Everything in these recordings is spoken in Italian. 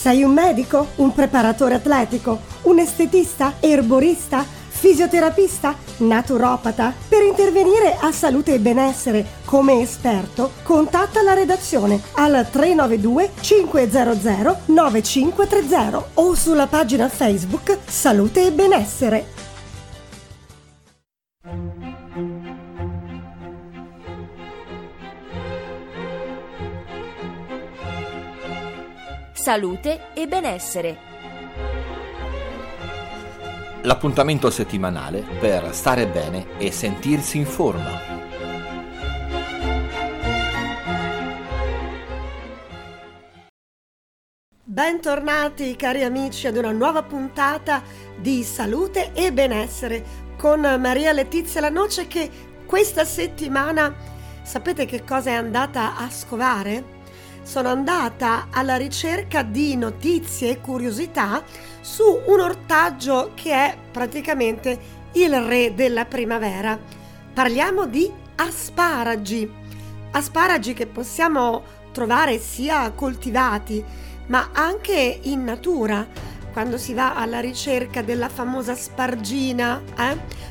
Sei un medico? Un preparatore atletico? Un estetista? Erborista? Fisioterapista? Naturopata? Per intervenire a salute e benessere come esperto, contatta la redazione al 392 500 9530 o sulla pagina Facebook Salute e Benessere. Salute e benessere. L'appuntamento settimanale per stare bene e sentirsi in forma. Bentornati cari amici ad una nuova puntata di Salute e Benessere con Maria Letizia La Noce, che questa settimana sapete che cosa è andata a scovare? Sono andata alla ricerca di notizie e curiosità su un ortaggio che è praticamente il re della primavera. Parliamo di asparagi. Asparagi che possiamo trovare sia coltivati, ma anche in natura. Quando si va alla ricerca della famosa spargina,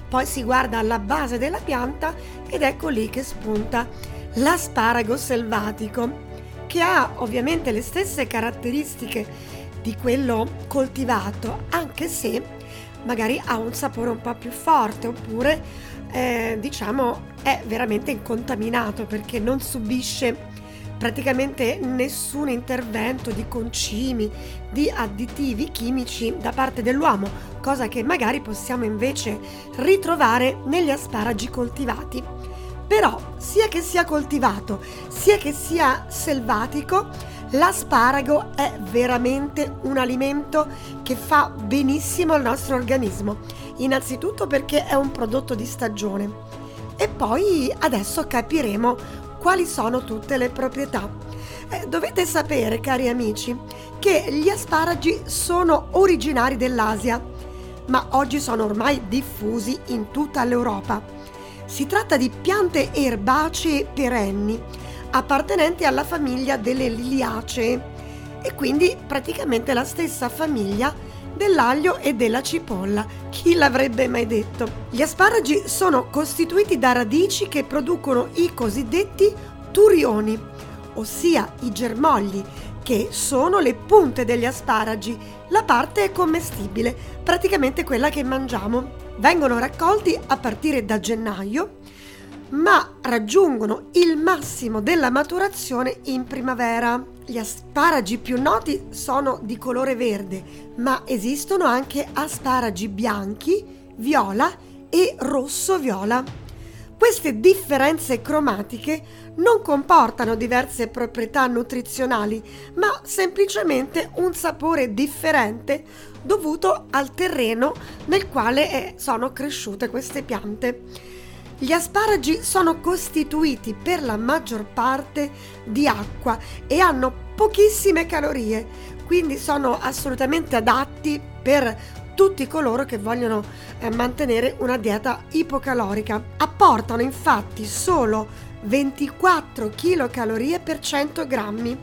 poi si guarda alla base della pianta ed ecco lì che spunta l'asparago selvatico, che ha ovviamente le stesse caratteristiche di quello coltivato, anche se magari ha un sapore un po' più forte, oppure è veramente incontaminato perché non subisce praticamente nessun intervento di concimi, di additivi chimici da parte dell'uomo, cosa che magari possiamo invece ritrovare negli asparagi coltivati. Però sia che sia coltivato, sia che sia selvatico, l'asparago è veramente un alimento che fa benissimo al nostro organismo, innanzitutto perché è un prodotto di stagione, e poi adesso capiremo quali sono tutte le proprietà. Dovete sapere, cari amici, che gli asparagi sono originari dell'Asia, ma oggi sono ormai diffusi in tutta l'Europa. Si tratta di piante erbacee perenni appartenenti alla famiglia delle Liliacee e quindi praticamente la stessa famiglia dell'aglio e della cipolla. Chi l'avrebbe mai detto? Gli asparagi sono costituiti da radici che producono i cosiddetti turioni, ossia i germogli, che sono le punte degli asparagi, la parte commestibile, praticamente quella che mangiamo. Vengono raccolti a partire da gennaio, ma raggiungono il massimo della maturazione in primavera. Gli asparagi più noti sono di colore verde, ma esistono anche asparagi bianchi, viola e rosso-viola. Queste differenze cromatiche non comportano diverse proprietà nutrizionali, ma semplicemente un sapore differente dovuto al terreno nel quale sono cresciute queste piante. Gli asparagi sono costituiti per la maggior parte di acqua e hanno pochissime calorie, quindi sono assolutamente adatti per tutti coloro che vogliono mantenere una dieta ipocalorica. Apportano infatti solo 24 kcal per 100 grammi,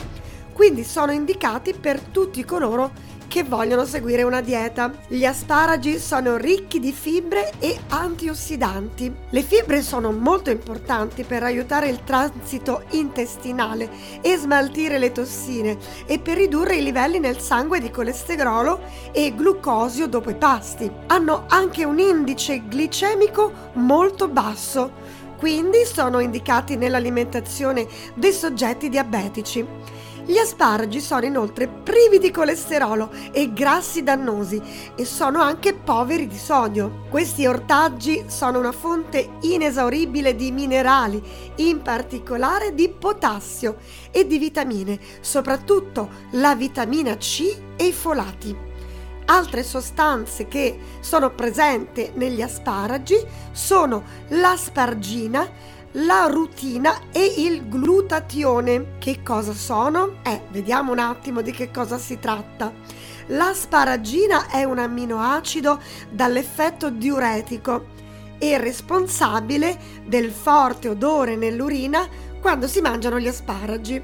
quindi sono indicati per tutti coloro che vogliono seguire una dieta. Gli asparagi sono ricchi di fibre e antiossidanti. Le fibre sono molto importanti per aiutare il transito intestinale e smaltire le tossine e per ridurre i livelli nel sangue di colesterolo e glucosio dopo i pasti. Hanno anche un indice glicemico molto basso, quindi sono indicati nell'alimentazione dei soggetti diabetici. Gli asparagi sono inoltre privi di colesterolo e grassi dannosi e sono anche poveri di sodio. Questi ortaggi sono una fonte inesauribile di minerali, in particolare di potassio e di vitamine, soprattutto la vitamina C e i folati. Altre sostanze che sono presenti negli asparagi sono l'aspargina, la rutina e il glutatione. Che cosa sono? Vediamo un attimo di che cosa si tratta. L'asparagina è un amminoacido dall'effetto diuretico e responsabile del forte odore nell'urina quando si mangiano gli asparagi,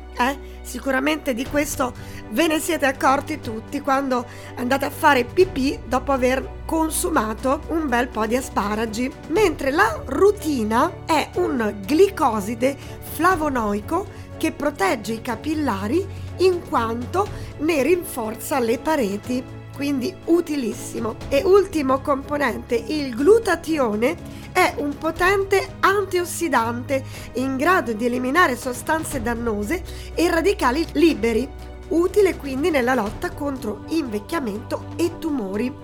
Sicuramente di questo ve ne siete accorti tutti quando andate a fare pipì dopo aver consumato un bel po' di asparagi. Mentre la rutina è un glicoside flavonoico che protegge i capillari in quanto ne rinforza le pareti, quindi utilissimo. E ultimo componente, il glutatione, è un potente antiossidante in grado di eliminare sostanze dannose e radicali liberi, utile quindi nella lotta contro invecchiamento e tumori.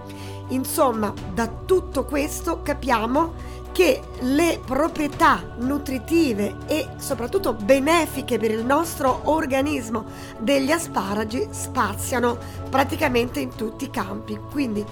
Insomma, da tutto questo capiamo che le proprietà nutritive e soprattutto benefiche per il nostro organismo degli asparagi spaziano praticamente in tutti i campi. Quindi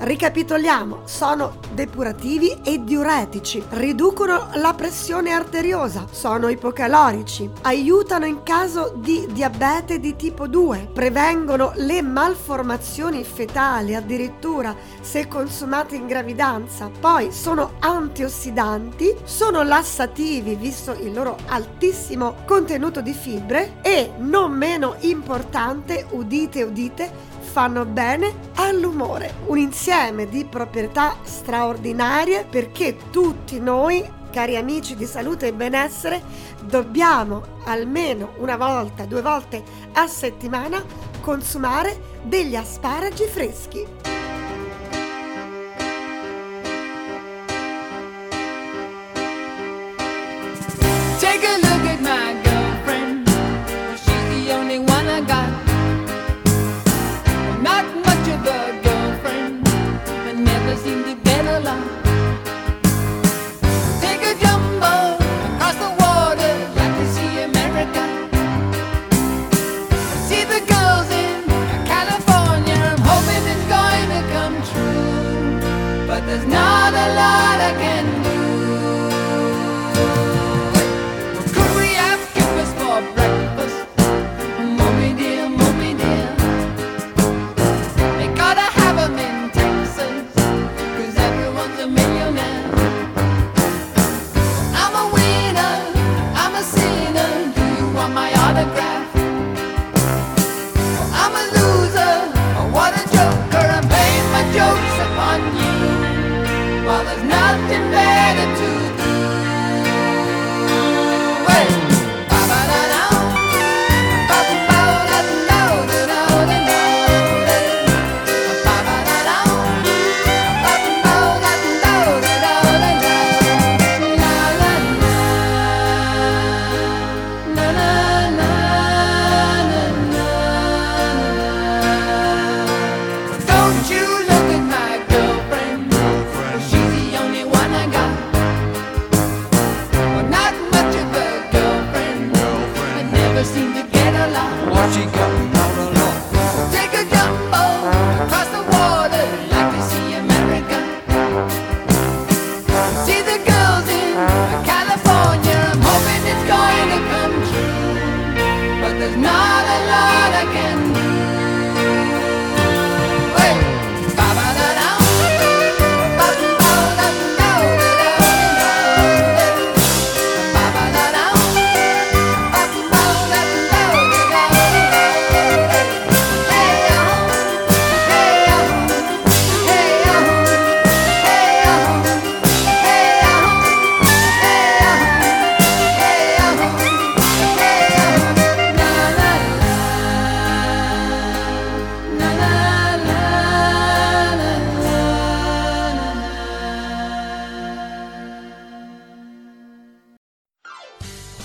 ricapitoliamo: sono depurativi e diuretici, riducono la pressione arteriosa, sono ipocalorici, aiutano in caso di diabete di tipo 2, prevengono le malformazioni fetali addirittura se consumate in gravidanza, poi sono antiossidanti, sono lassativi visto il loro altissimo contenuto di fibre e, non meno importante, udite udite, fanno bene all'umore. Un insieme di proprietà straordinarie perché tutti noi, cari amici di salute e benessere, dobbiamo almeno una volta, 2 volte a settimana consumare degli asparagi freschi.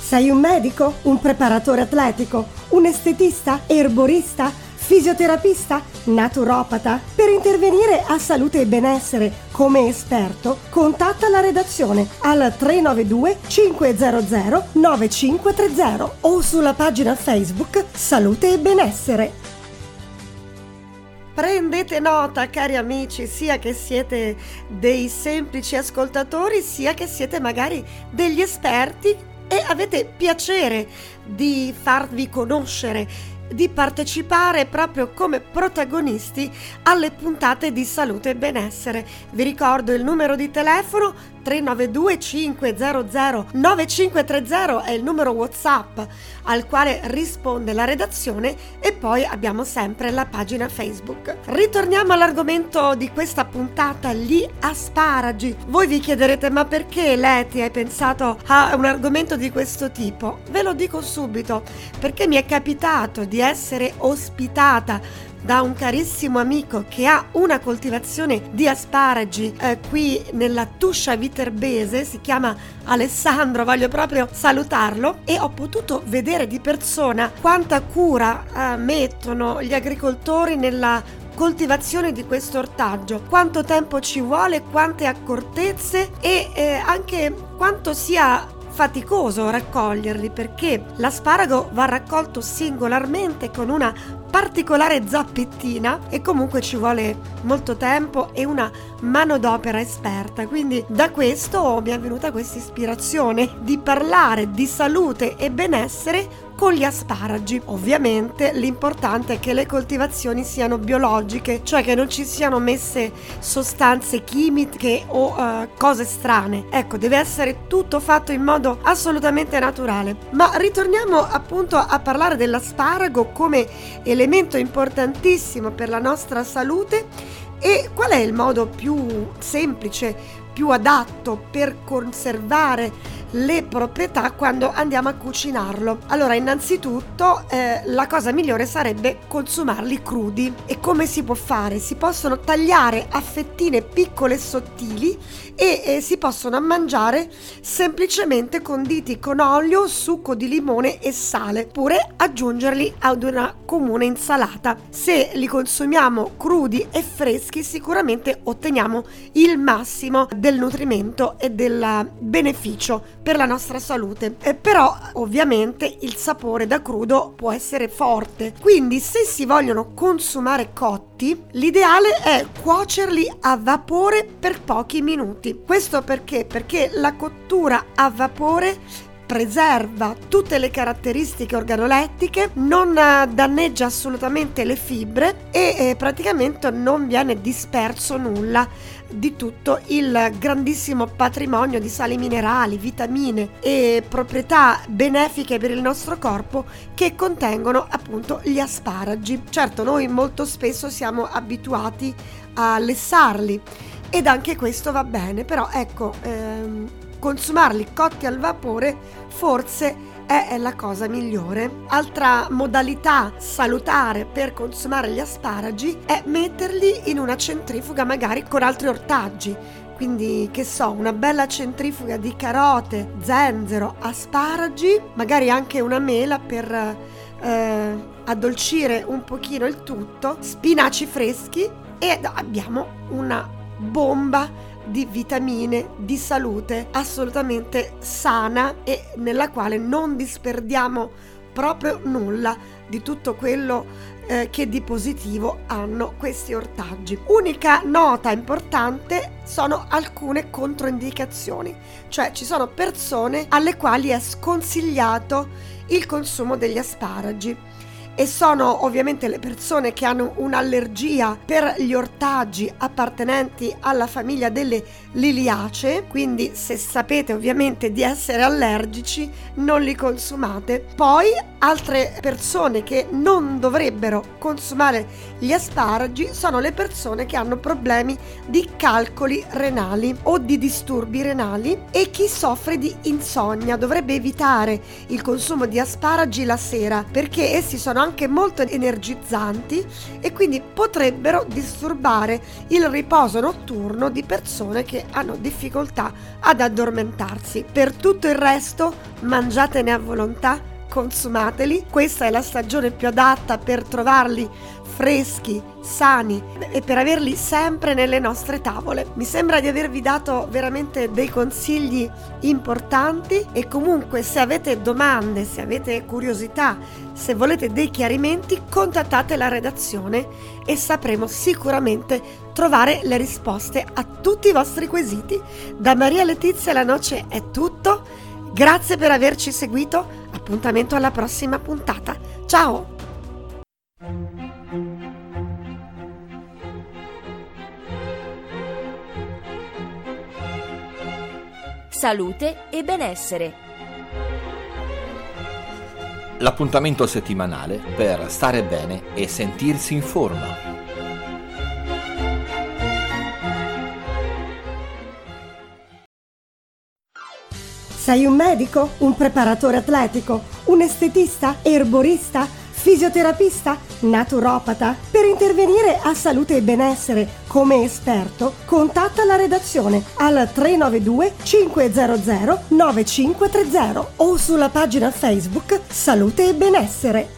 Sei un medico, un preparatore atletico, un estetista, erborista, fisioterapista, naturopata? Per intervenire a Salute e Benessere come esperto, contatta la redazione al 392 500 9530 o sulla pagina Facebook Salute e Benessere. Prendete nota, cari amici, sia che siete dei semplici ascoltatori, sia che siete magari degli esperti e avete piacere di farvi conoscere di partecipare proprio come protagonisti alle puntate di Salute e Benessere. Vi ricordo il numero di telefono 392 500 9530 è il numero WhatsApp al quale risponde la redazione, e poi abbiamo sempre la pagina Facebook. Ritorniamo all'argomento di questa puntata, gli asparagi. Voi vi chiederete: ma perché, Leti, hai pensato a un argomento di questo tipo? Ve lo dico subito, perché mi è capitato di essere ospitata da un carissimo amico che ha una coltivazione di asparagi qui nella Tuscia viterbese, si chiama Alessandro, voglio proprio salutarlo, e ho potuto vedere di persona quanta cura mettono gli agricoltori nella coltivazione di questo ortaggio, quanto tempo ci vuole, quante accortezze e anche quanto sia faticoso raccoglierli, perché l'asparago va raccolto singolarmente con una particolare zappettina e comunque ci vuole molto tempo e una manodopera esperta. Quindi da questo mi è venuta questa ispirazione di parlare di salute e benessere con gli asparagi. Ovviamente l'importante è che le coltivazioni siano biologiche, cioè che non ci siano messe sostanze chimiche o cose strane. Ecco, deve essere tutto fatto in modo assolutamente naturale. Ma ritorniamo appunto a parlare dell'asparago come elemento importantissimo per la nostra salute. E qual è il modo più semplice, più adatto per conservare le proprietà quando andiamo a cucinarlo? Allora, innanzitutto la cosa migliore sarebbe consumarli crudi. E come si può fare? Si possono tagliare a fettine piccole e sottili e si possono mangiare semplicemente conditi con olio, succo di limone e sale, oppure aggiungerli ad una comune insalata. Se li consumiamo crudi e freschi sicuramente otteniamo il massimo del nutrimento e del beneficio per la nostra salute. Però ovviamente il sapore da crudo può essere forte, quindi se si vogliono consumare cotti l'ideale è cuocerli a vapore per pochi minuti. Questo perché la cottura a vapore preserva tutte le caratteristiche organolettiche, non danneggia assolutamente le fibre e praticamente non viene disperso nulla di tutto il grandissimo patrimonio di sali minerali, vitamine e proprietà benefiche per il nostro corpo che contengono appunto gli asparagi. Certo, noi molto spesso siamo abituati a lessarli ed anche questo va bene, però ecco, consumarli cotti al vapore forse è la cosa migliore. Altra modalità salutare per consumare gli asparagi è metterli in una centrifuga magari con altri ortaggi, quindi che so, una bella centrifuga di carote, zenzero, asparagi, magari anche una mela per addolcire un pochino il tutto, spinaci freschi, ed abbiamo una bomba di vitamine, di salute assolutamente sana e nella quale non disperdiamo proprio nulla di tutto quello che di positivo hanno questi ortaggi. Unica nota importante: sono alcune controindicazioni, cioè ci sono persone alle quali è sconsigliato il consumo degli asparagi, e sono ovviamente le persone che hanno un'allergia per gli ortaggi appartenenti alla famiglia delle Liliacee. Quindi se sapete ovviamente di essere allergici non li consumate. Poi altre persone che non dovrebbero consumare gli asparagi sono le persone che hanno problemi di calcoli renali o di disturbi renali, e chi soffre di insonnia dovrebbe evitare il consumo di asparagi la sera, perché essi sono anche molto energizzanti e quindi potrebbero disturbare il riposo notturno di persone che hanno difficoltà ad addormentarsi. Per tutto il resto mangiatene a volontà, consumateli, questa è la stagione più adatta per trovarli freschi, sani e per averli sempre nelle nostre tavole. Mi sembra di avervi dato veramente dei consigli importanti, e comunque se avete domande, se avete curiosità, se volete dei chiarimenti, contattate la redazione e sapremo sicuramente trovare le risposte a tutti i vostri quesiti. Da Maria Letizia La Noce è tutto, grazie per averci seguito, appuntamento alla prossima puntata, ciao! Salute e benessere. L'appuntamento settimanale per stare bene e sentirsi in forma. Sei un medico, un preparatore atletico, un estetista, erborista, fisioterapista, naturopata? Per intervenire a Salute e Benessere come esperto, contatta la redazione al 392 500 9530 o sulla pagina Facebook Salute e Benessere.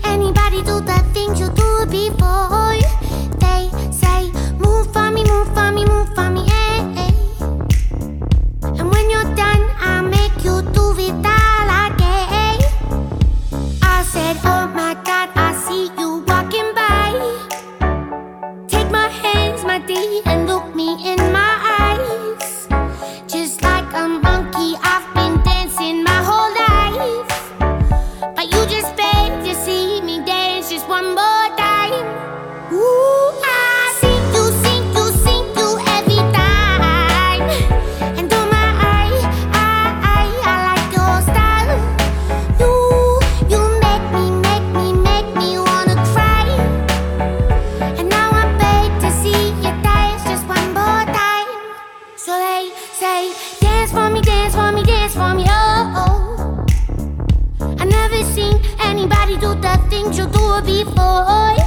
Anybody do the things you do before?